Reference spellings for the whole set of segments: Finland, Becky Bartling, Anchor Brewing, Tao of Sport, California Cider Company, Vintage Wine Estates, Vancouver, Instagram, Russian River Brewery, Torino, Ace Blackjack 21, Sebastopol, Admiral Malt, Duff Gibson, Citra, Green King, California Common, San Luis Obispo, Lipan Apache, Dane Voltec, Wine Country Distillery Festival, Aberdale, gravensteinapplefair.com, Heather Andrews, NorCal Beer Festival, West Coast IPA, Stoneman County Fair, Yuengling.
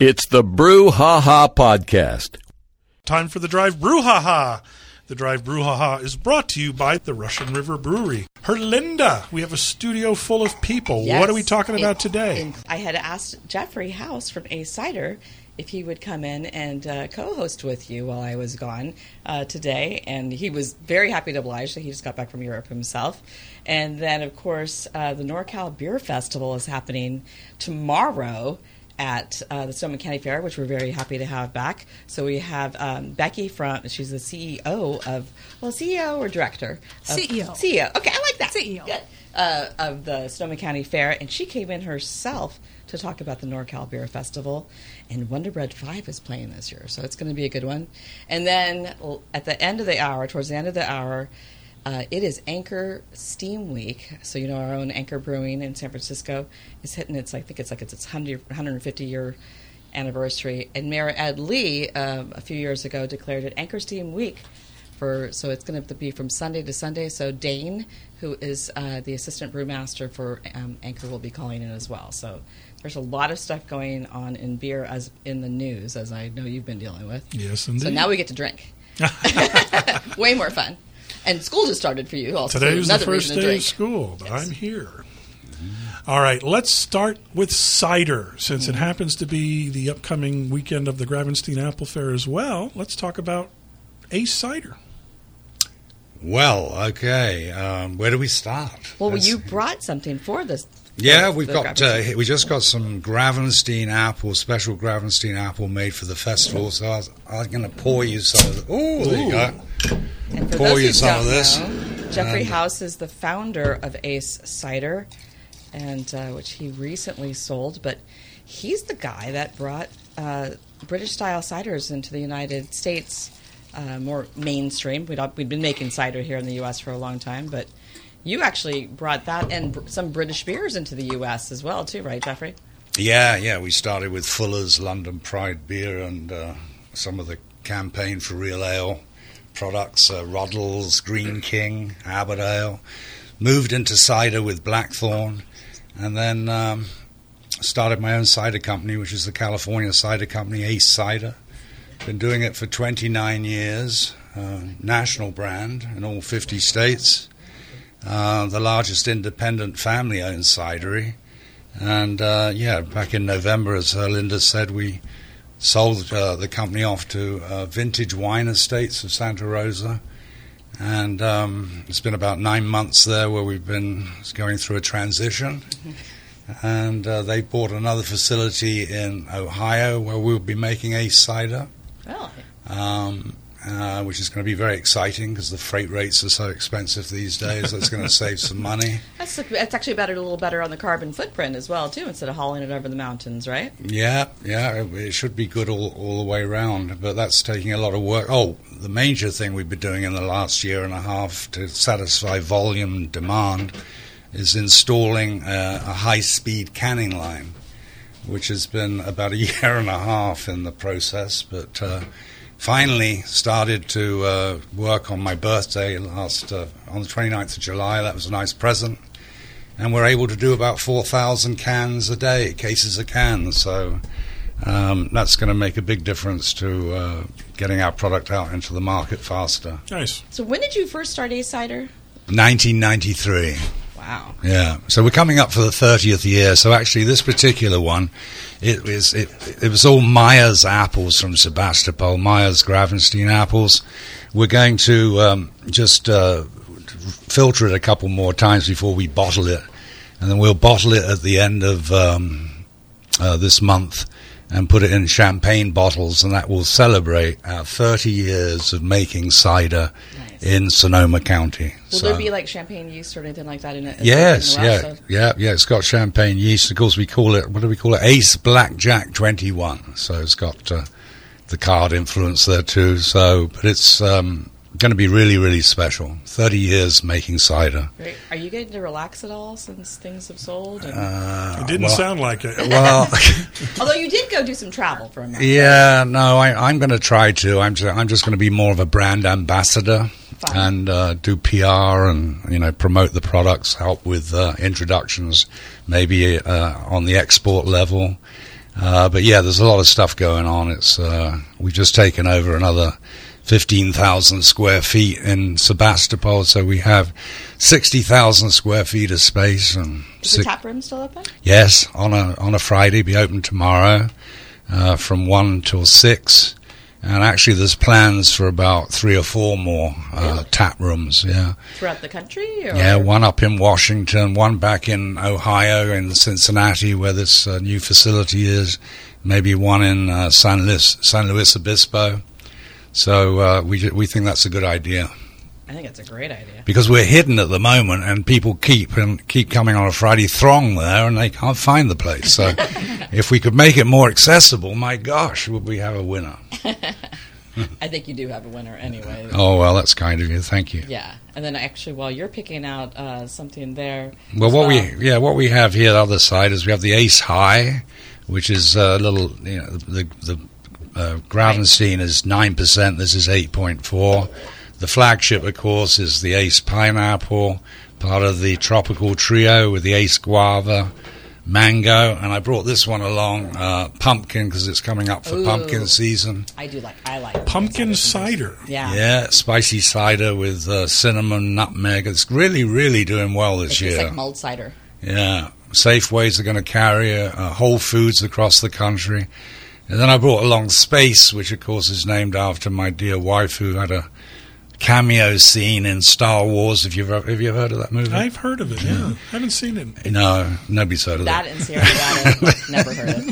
It's the Brew Ha Ha Podcast. Time for the Drive Brew Ha Ha. The Drive Brew Ha Ha is brought to you by the Russian River Brewery. Herlinda, we have a studio full of people. Yes. What are we talking about today? I had asked Jeffrey House from Ace Cider if he would come in and co-host with you while I was gone today. And he was very happy to oblige. So he just got back from Europe himself. And then, of course, the NorCal Beer Festival is happening tomorrow at the Stoneman County Fair, which we're very happy to have back. So we have Becky she's the CEO. CEO. Okay, I like that. CEO. Good. Of the Stoneman County Fair. And she came in herself to talk about the NorCal Beer Festival. And Wonder Bread 5 is playing this year, so it's going to be a good one. And then at the end of the hour, it is Anchor Steam Week. So, our own Anchor Brewing in San Francisco is hitting its, I think it's like it's its 150-year anniversary. And Mayor Ed Lee, a few years ago, declared it Anchor Steam Week. So it's going to be from Sunday to Sunday. So Dane, who is the assistant brewmaster for Anchor, will be calling in as well. So there's a lot of stuff going on in beer, as in the news, as I know you've been dealing with. Yes, indeed. So now we get to drink. Way more fun. And school just started for you also. Today was the first day of school. Yes. I'm here. All right, let's start with cider. Since it happens to be the upcoming weekend of the Gravenstein Apple Fair as well, let's talk about Ace Cider. Well, okay. Where do we start? Well, you brought something for this. Yeah, we just got some Gravenstein apple, special Gravenstein apple made for the festival. So I was going to pour you some of this. Oh, there you go. And for those who don't know, Jeffrey House is the founder of Ace Cider, and which he recently sold. But he's the guy that brought British-style ciders into the United States, more mainstream. We'd been making cider here in the U.S. for a long time, but you actually brought that and some British beers into the U.S. as well, too, right, Jeffrey? Yeah. We started with Fuller's London Pride Beer and some of the Campaign for Real Ale products, Ruddle's, Green King, Aberdale, moved into cider with Blackthorn, and then started my own cider company, which is the California Cider Company, Ace Cider. Been doing it for 29 years, national brand in all 50 states, the largest independent family-owned cidery, and back in November, as Linda said, we sold the company off to Vintage Wine Estates of Santa Rosa. And it's been about 9 months there where we've been going through a transition. Mm-hmm. And they bought another facility in Ohio where we'll be making Ace Cider. Really? Which is going to be very exciting because the freight rates are so expensive these days. That's going to save some money. That's actually a little better on the carbon footprint as well, too, instead of hauling it over the mountains, right? Yeah. It should be good all the way around, but that's taking a lot of work. Oh, the major thing we've been doing in the last year and a half to satisfy volume demand is installing a high-speed canning line, which has been about a year and a half in the process, but finally started to work on my birthday on the 29th of July. That was a nice present. And we're able to do about 4,000 cans a day, cases a can. So that's going to make a big difference to getting our product out into the market faster. Nice. So when did you first start Ace Cider? 1993. Wow. Yeah. So we're coming up for the 30th year. So actually this particular one, it was all Myers apples from Sebastopol, Myers Gravenstein apples. We're going to just filter it a couple more times before we bottle it. And then we'll bottle it at the end of this month and put it in champagne bottles. And that will celebrate our 30 years of making cider. Nice. In Sonoma County. Will there be like champagne yeast or anything like that in it? Yes, yeah. It's got champagne yeast. Of course, we call it, what do we call it? Ace Blackjack 21. So it's got the card influence there too. So, but it's going to be really, really special. 30 years making cider. Great. Are you getting to relax at all since things have sold? It didn't sound like it. Well, although you did go do some travel for a month. Yeah, no, I'm going to try to. I'm just going to be more of a brand ambassador. Fine. And do PR and promote the products, help with introductions, maybe on the export level. But yeah, there's a lot of stuff going on. It's we've just taken over another 15,000 square feet in Sebastopol, so we have 60,000 square feet of space. And is the tap room still open? Yes, on a Friday, be open tomorrow from 1 till 6. And actually, there's plans for about 3 or 4 more tap rooms. Yeah, throughout the country. Or? Yeah, one up in Washington, one back in Ohio, in Cincinnati, where this new facility is. Maybe one in San Luis Obispo. So we think that's a good idea. I think it's a great idea because we're hidden at the moment, and people keep coming on a Friday throng there, and they can't find the place. So, if we could make it more accessible, my gosh, would we have a winner? I think you do have a winner anyway. Oh well, that's kind of you. Thank you. Yeah, and then actually, while you're picking out something there, what we have here, the other side is we have the Ace High, which is a little, you know, the Gravenstein is 9%. This is 8.4%. The flagship, of course, is the Ace Pineapple, part of the Tropical Trio with the Ace Guava, Mango, and I brought this one along, Pumpkin, because it's coming up for pumpkin season. I like pumpkin cider. Yeah, spicy cider with cinnamon, nutmeg. It's really, really doing well this year. It's like mulled cider. Yeah, Safeways are going to carry Whole Foods across the country. And then I brought along Space, which, of course, is named after my dear wife, who had a cameo scene in Star Wars. Have you ever heard of that movie? I've heard of it, yeah. I haven't seen it. No, nobody's heard of that. That and Sierra Leone, never heard of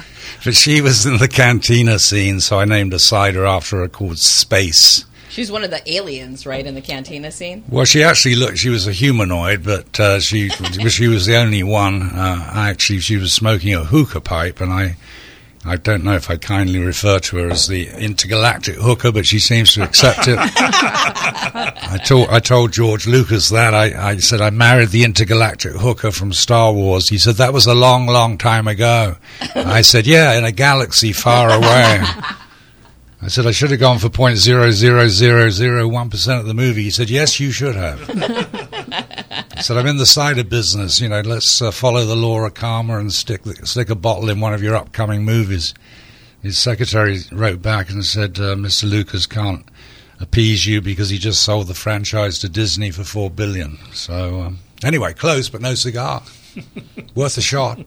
it. But she was in the cantina scene, so I named a cider after her called Space. She's one of the aliens, right, in the cantina scene? Well, she actually she was a humanoid, but she was the only one. She was smoking a hookah pipe, and I don't know if I kindly refer to her as the intergalactic hooker, but she seems to accept it. I told George Lucas that. I said, I married the intergalactic hooker from Star Wars. He said, that was a long, long time ago. I said, yeah, in a galaxy far away. I said, I should have gone for 0.00001% of the movie. He said, yes, you should have. I said, I'm in the cider business, you know, let's follow the law of karma and stick a bottle in one of your upcoming movies. His secretary wrote back and said, Mr. Lucas can't appease you because he just sold the franchise to Disney for $4 billion. So anyway, close, but no cigar. Worth a shot.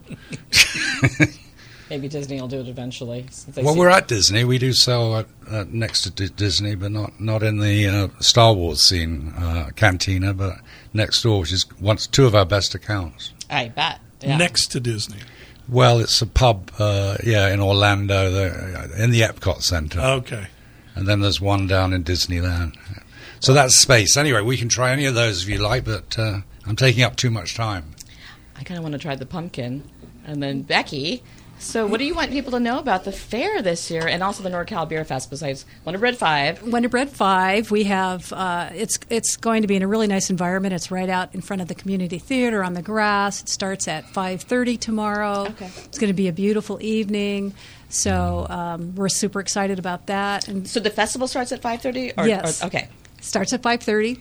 Maybe Disney will do it eventually. Well, we're at Disney. We do sell next to Disney, but not in the Star Wars scene cantina, but next door, which is two of our best accounts. I bet. Yeah. Next to Disney. Well, it's a pub, in Orlando, in the Epcot Center. Okay. And then there's one down in Disneyland. So that's Space. Anyway, we can try any of those if you like, but I'm taking up too much time. I kind of want to try the pumpkin. And then Becky... So what do you want people to know about the fair this year and also the NorCal Beer Fest besides Wonder Bread 5? Wonder Bread 5, we have it's going to be in a really nice environment. It's right out in front of the community theater on the grass. It starts at 5:30 tomorrow. Okay. It's going to be a beautiful evening. So we're super excited about that. And so the festival starts at 5:30? Yes. Okay. Starts at 5:30.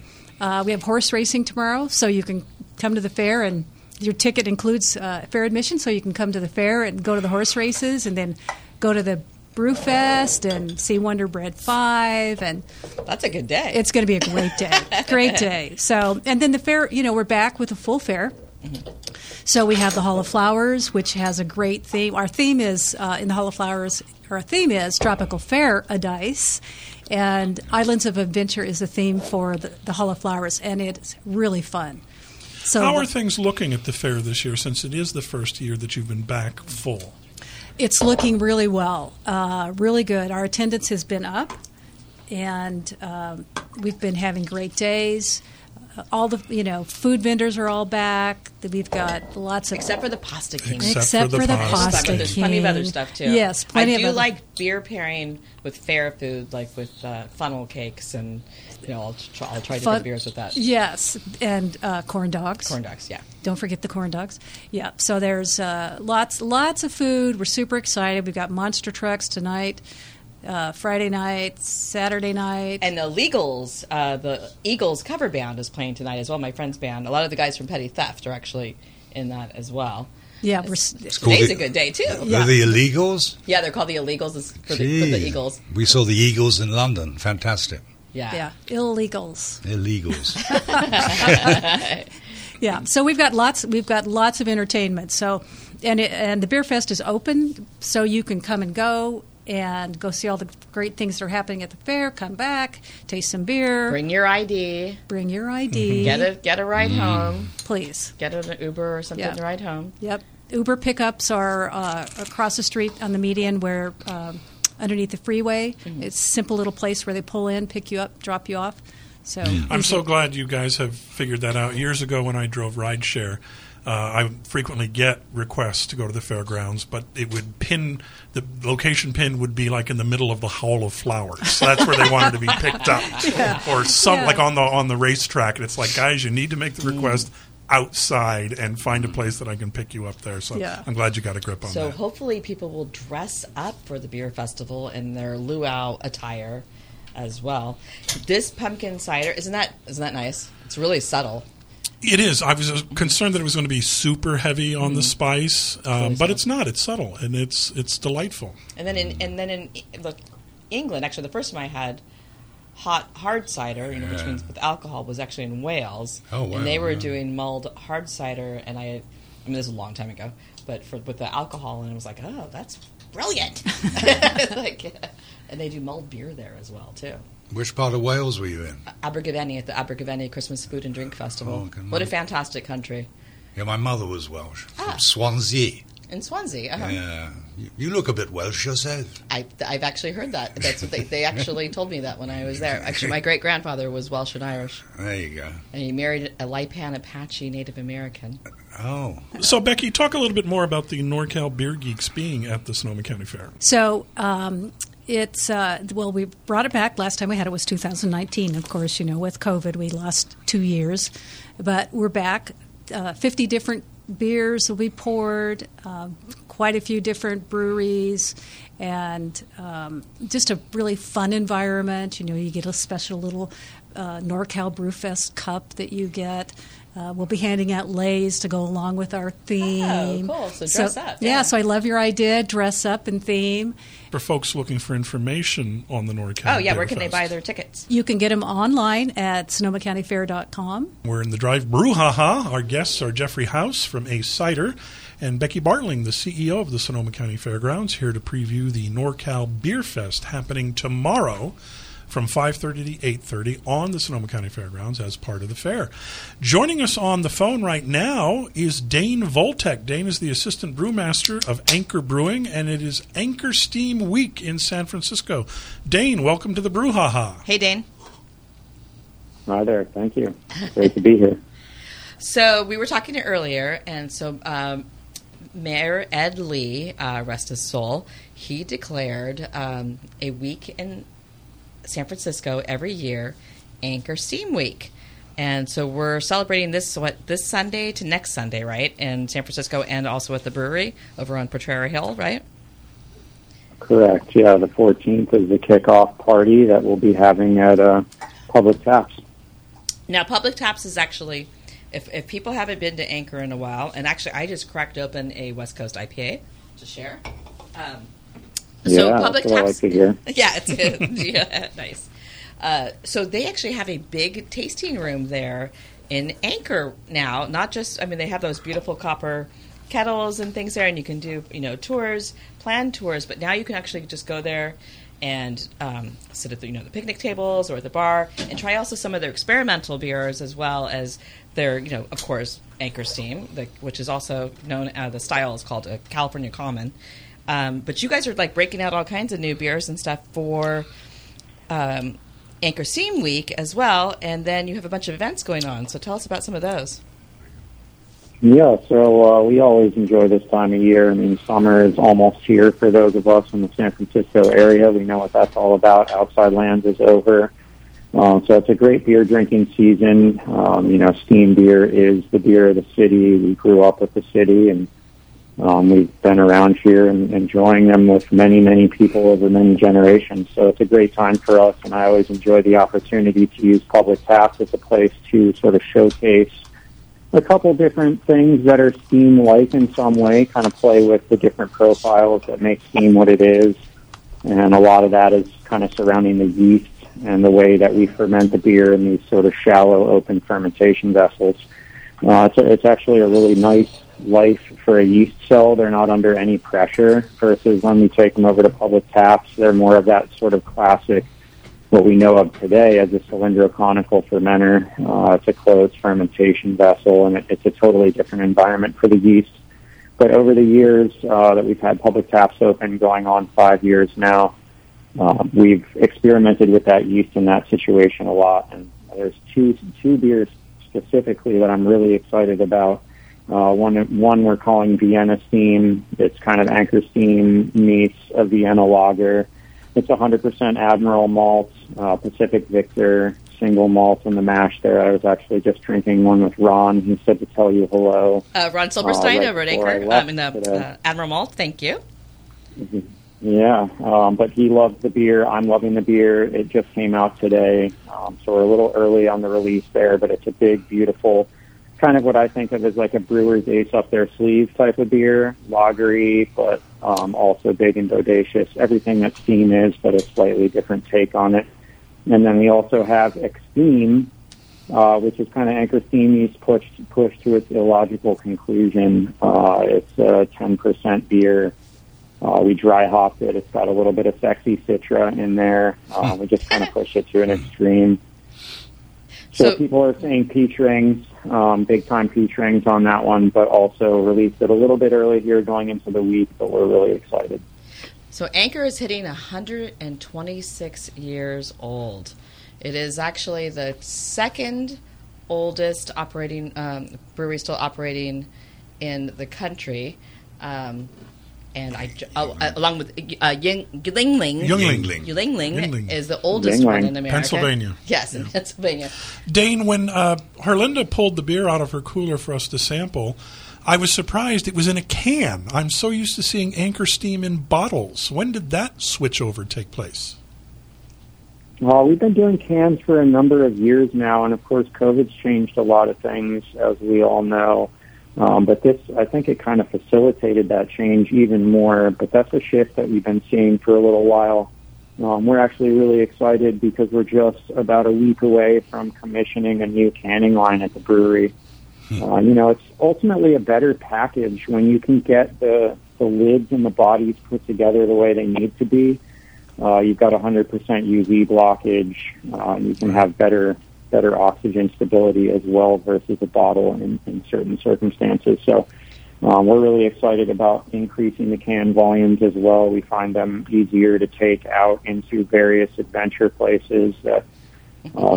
We have horse racing tomorrow, so you can come to the fair and... Your ticket includes fair admission, so you can come to the fair and go to the horse races and then go to the Brew Fest and see Wonder Bread 5. And that's a good day. It's going to be a great day. Great day. So, and then the fair, you know, we're back with a full fair. Mm-hmm. So we have the Hall of Flowers, which has a great theme. Our theme is, in the Hall of Flowers, our theme is Tropical Fair, a Dice. And Islands of Adventure is the theme for the Hall of Flowers, and it's really fun. So how are things looking at the fair this year, since it is the first year that you've been back full? It's looking really well, really good. Our attendance has been up, and we've been having great days. All the food vendors are all back. We've got lots of except for the Pasta King. Except for the Pasta King. There's plenty of other stuff too. Yes, plenty. I do like beer pairing with fair food, like with funnel cakes and. You know, I'll try different beers with that. Yes, and corn dogs. Corn dogs, yeah. Don't forget the corn dogs. Yeah, so there's lots of food. We're super excited. We've got monster trucks tonight, Friday night, Saturday night. And the Eagles cover band is playing tonight as well, my friend's band. A lot of the guys from Petty Theft are actually in that as well. Yeah, today's a good day too. Yeah. Are the Illegals? Yeah, they're called the Illegals. It's for the Eagles. We saw the Eagles in London. Fantastic. Yeah. Illegals. Yeah. So we've got lots of entertainment. So and the Beer Fest is open, so you can come and go see all the great things that are happening at the fair. Come back, taste some beer. Bring your ID. Get a ride home. Please. Get an Uber or something to ride home. Yep. Uber pickups are across the street on the median where underneath the freeway. Mm-hmm. It's a simple little place where they pull in, pick you up, drop you off. So I'm so glad you guys have figured that out. Years ago when I drove rideshare, I frequently get requests to go to the fairgrounds, but it would pin – the location pin would be like in the middle of the Hall of Flowers. So that's where they wanted to be picked up or some like on the racetrack. And it's like, guys, you need to make the request outside and find a place that I can pick you up there. So I'm glad you got a grip on that. So hopefully people will dress up for the beer festival in their luau attire as well. This pumpkin cider, isn't that nice? It's really subtle. It is. I was concerned that it was going to be super heavy on the spice, but it's not. It's subtle, and it's delightful. And then in England, actually, the first time I had hot hard cider, which means with alcohol, was actually in Wales. Oh, wow. And they were doing mulled hard cider, and I mean, this was a long time ago, but with the alcohol, and I was like, oh, that's brilliant. And they do mulled beer there as well, too. Which part of Wales were you in? Abergavenny, at the Abergavenny Christmas Food and Drink Festival. Oh, what a fantastic country. Yeah, my mother was Welsh, from Swansea. In Swansea, Yeah. You look a bit Welsh yourself. I've actually heard that. That's what they actually told me that when I was there. Actually, my great-grandfather was Welsh and Irish. There you go. And he married a Lipan Apache Native American. Oh. So, Becky, talk a little bit more about the NorCal Beer Geeks being at the Stoneman County Fair. So, it's we brought it back. Last time we had it was 2019. Of course, with COVID, we lost 2 years, but we're back. 50 different beers will be poured, quite a few different breweries, and just a really fun environment. You get a special little NorCal Brewfest cup that you get. We'll be handing out leis to go along with our theme. Oh, cool. So dress up. Yeah, so I love your idea, dress up and theme. For folks looking for information on the NorCal Beer Fest, where can they buy their tickets? You can get them online at SonomaCountyFair.com. We're in the Drive Brouhaha. Our guests are Jeffrey House from Ace Cider and Becky Bartling, the CEO of the Sonoma County Fairgrounds, here to preview the NorCal Beer Fest happening tomorrow from 5:30 to 8:30 on the Sonoma County Fairgrounds as part of the fair. Joining us on the phone right now is Dane Voltec. Dane is the assistant brewmaster of Anchor Brewing, and it is Anchor Steam Week in San Francisco. Dane, welcome to the Brouhaha. Hey, Dane. Hi there. Thank you. Great to be here. So we were talking earlier, and so Mayor Ed Lee, rest his soul, he declared a week in San Francisco every year, Anchor Steam Week. And so we're celebrating this Sunday to next Sunday, right, in San Francisco and also at the brewery over on Potrero Hill, right? Correct, yeah. The 14th is the kickoff party that we'll be having at Public Taps. Now, Public Taps is actually, if people haven't been to Anchor in a while, and actually I just cracked open a West Coast IPA to share. So yeah, Public Taps, like yeah, it's good. Yeah, nice. So they actually have a big tasting room there in Anchor now. Not just, they have those beautiful copper kettles and things there, and you can do tours, planned tours. But now you can actually just go there and sit at the the picnic tables or at the bar and try also some of their experimental beers as well as their of course Anchor Steam, which is also known the style is called a California Common. But you guys are breaking out all kinds of new beers and stuff for Anchor Steam Week as well, and then you have a bunch of events going on. So tell us about some of those. Yeah, so we always enjoy this time of year. Summer is almost here for those of us in the San Francisco area. We know what that's all about. Outside Lands is over. So it's a great beer drinking season. Steam beer is the beer of the city. We grew up with the city, and we've been around here and enjoying them with many, many people over many generations. So it's a great time for us, and I always enjoy the opportunity to use Public Taps as a place to sort of showcase a couple different things that are Steam-like in some way, kind of play with the different profiles that make Steam what it is. And a lot of that is kind of surrounding the yeast and the way that we ferment the beer in these sort of shallow, open fermentation vessels. It's actually a really nice life for a yeast cell. They're not under any pressure versus when we take them over to public taps. They're more of that sort of classic, what we know of today as a cylindroconical fermenter. It's a closed fermentation vessel, and it's a totally different environment for the yeast. But over the years that we've had public taps open, going on 5 years now, we've experimented with that yeast in that situation a lot. And there's two beers specifically that I'm really excited about. One we're calling Vienna Steam. It's kind of Anchor Steam meets a Vienna lager. It's 100% Admiral Malt, Pacific Victor, single malt in the mash there. I was actually just drinking one with Ron. He said to tell you hello. Ron Silberstein over at Anchor. I mean, the Admiral Malt, thank you. Yeah, but he loved the beer. I'm loving the beer. It just came out today, so we're a little early on the release there, but it's a big, beautiful, kind of what I think of as like a brewer's ace up their sleeve type of beer, lagery, but also big and bodacious. Everything that Steam is, but a slightly different take on it. And then we also have Xsteam, which is kind of Anchor Steam yeast pushed to its illogical conclusion. It's a 10% beer. We dry hopped it. It's got a little bit of sexy citra in there. We just kind of pushed it to an extreme. So people are saying peach rings, big-time peach rings on that one, but also released it a little bit early here going into the week, but we're really excited. So Anchor is hitting 126 years old. It is actually the second oldest operating brewery still operating in the country, and along with Yuengling is the oldest one in America. Pennsylvania. Yes, yeah. In Pennsylvania. Dane, when Herlinda pulled the beer out of her cooler for us to sample, I was surprised it was in a can. I'm so used to seeing Anchor Steam in bottles. When did that switch over take place? Well, we've been doing cans for a number of years now, and of course COVID's changed a lot of things, as we all know. But this, I think it kind of facilitated that change even more. But that's a shift that we've been seeing for a little while. We're actually really excited because we're just about a week away from commissioning a new canning line at the brewery. You know, it's ultimately a better package when you can get the lids and the bodies put together the way they need to be. You've got 100% UV blockage. You can have better oxygen stability as well versus a bottle in certain circumstances. So we're really excited about increasing the can volumes as well. We find them easier to take out into various adventure places that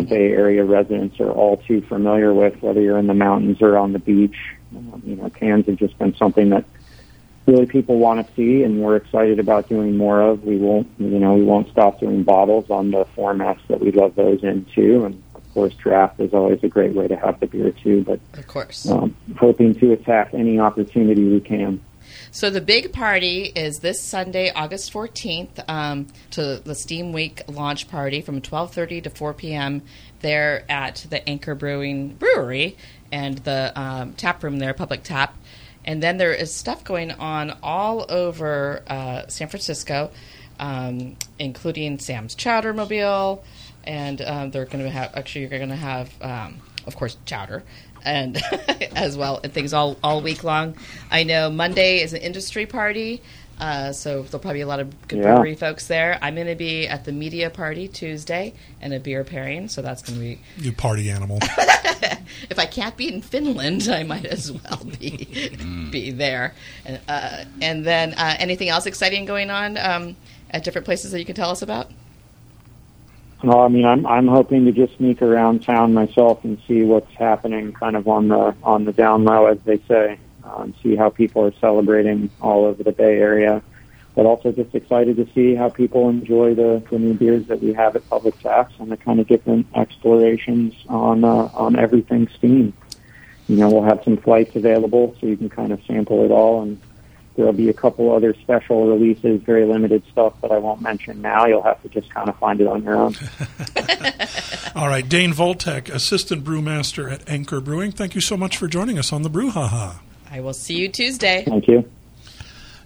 Bay Area residents are all too familiar with, whether you're in the mountains or on the beach. You know, cans have just been something that really people want to see, and we're excited about doing more of. We won't stop doing bottles on the formats that we love those in too. And of course, draft is always a great way to have the beer too. But of course, hoping to attack any opportunity we can. So the big party is this Sunday, August 14th, to the Steam Week launch party from 12:30 to 4 p.m. there at the Anchor Brewery and the tap room there, Public Tap. And then there is stuff going on all over San Francisco, including Sam's Chowder Mobile, and you're going to have, of course, chowder. And as well, and things all week long. I know Monday is an industry party, so there'll probably be a lot of good brewery folks there. I'm going to be at the media party Tuesday and a beer pairing, so that's going to be... You party animal. If I can't be in Finland, I might as well be there. And then anything else exciting going on at different places that you can tell us about? Well, I mean, I'm hoping to just sneak around town myself and see what's happening, kind of on the down low, as they say, and see how people are celebrating all over the Bay Area. But also just excited to see how people enjoy the new beers that we have at Public Taps and the kind of different explorations on everything Steam. You know, we'll have some flights available, so you can kind of sample it all, and there'll be a couple other special releases, very limited stuff that I won't mention now. You'll have to just kind of find it on your own. All right, Dane Voltec, Assistant Brewmaster at Anchor Brewing, thank you so much for joining us on the Brouhaha. I will see you Tuesday. Thank you.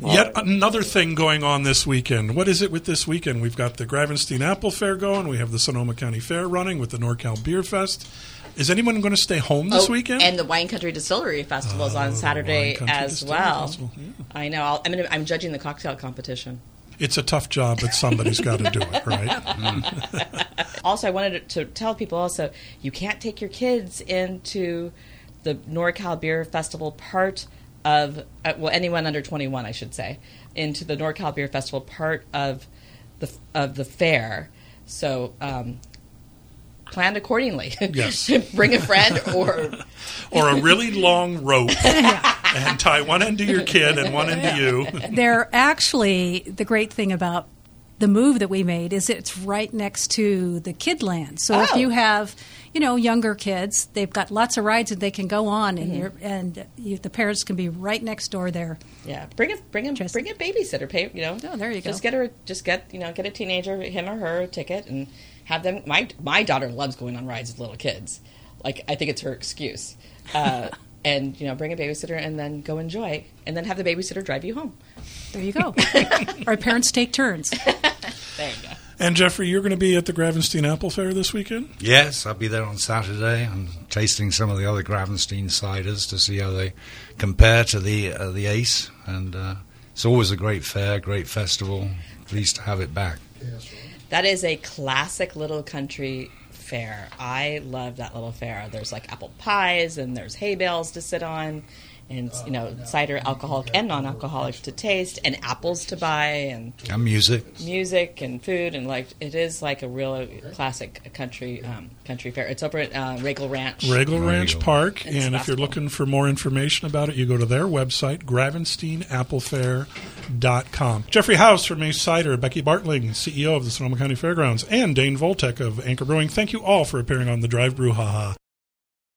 Yet another thing going on this weekend. What is it with this weekend? We've got the Gravenstein Apple Fair going. We have the Sonoma County Fair running with the NorCal Beer Fest. Is anyone going to stay home this weekend? And the Wine Country Distillery Festival is on Saturday as well. Yeah. I know. I'm judging the cocktail competition. It's a tough job, but somebody's got to do it, right? Mm. Also, I wanted to tell people also, you can't take your kids into the NorCal Beer Festival part of, anyone under 21, I should say, into the NorCal Beer Festival part of the fair. So planned accordingly. Yes. Bring a friend or a really long rope. And tie one end to your kid and one end to you. They're actually, the great thing about the move that we made is it's right next to the kid land. So if you have, younger kids, they've got lots of rides that they can go on, and the parents can be right next door there. Yeah, bring a babysitter. Pay, Oh, there you go. Just get a teenager, him or her, a ticket, and have them. My daughter loves going on rides with little kids. Like, I think it's her excuse. And, bring a babysitter and then go enjoy. And then have the babysitter drive you home. There you go. Our parents take turns. There you go. And, Jeffrey, you're going to be at the Gravenstein Apple Fair this weekend? Yes, I'll be there on Saturday. I'm tasting some of the other Gravenstein ciders to see how they compare to the Ace. And it's always a great fair, great festival. Pleased to have it back. That is a classic little country fair. I love that little fair. There's like apple pies and there's hay bales to sit on, and cider, alcoholic and non-alcoholic, to taste, and apples to buy, and music and food, and like it is like a real classic country fair. It's over at Regal Ranch Park, and Sebastopol. If you're looking for more information about it, you go to their website, gravensteinapplefair.com. Jeffrey House from Ace Cider, Becky Bartling, CEO of the Sonoma County Fairgrounds, and Dane Voltec of Anchor Brewing, thank you all for appearing on the Drive Brouhaha.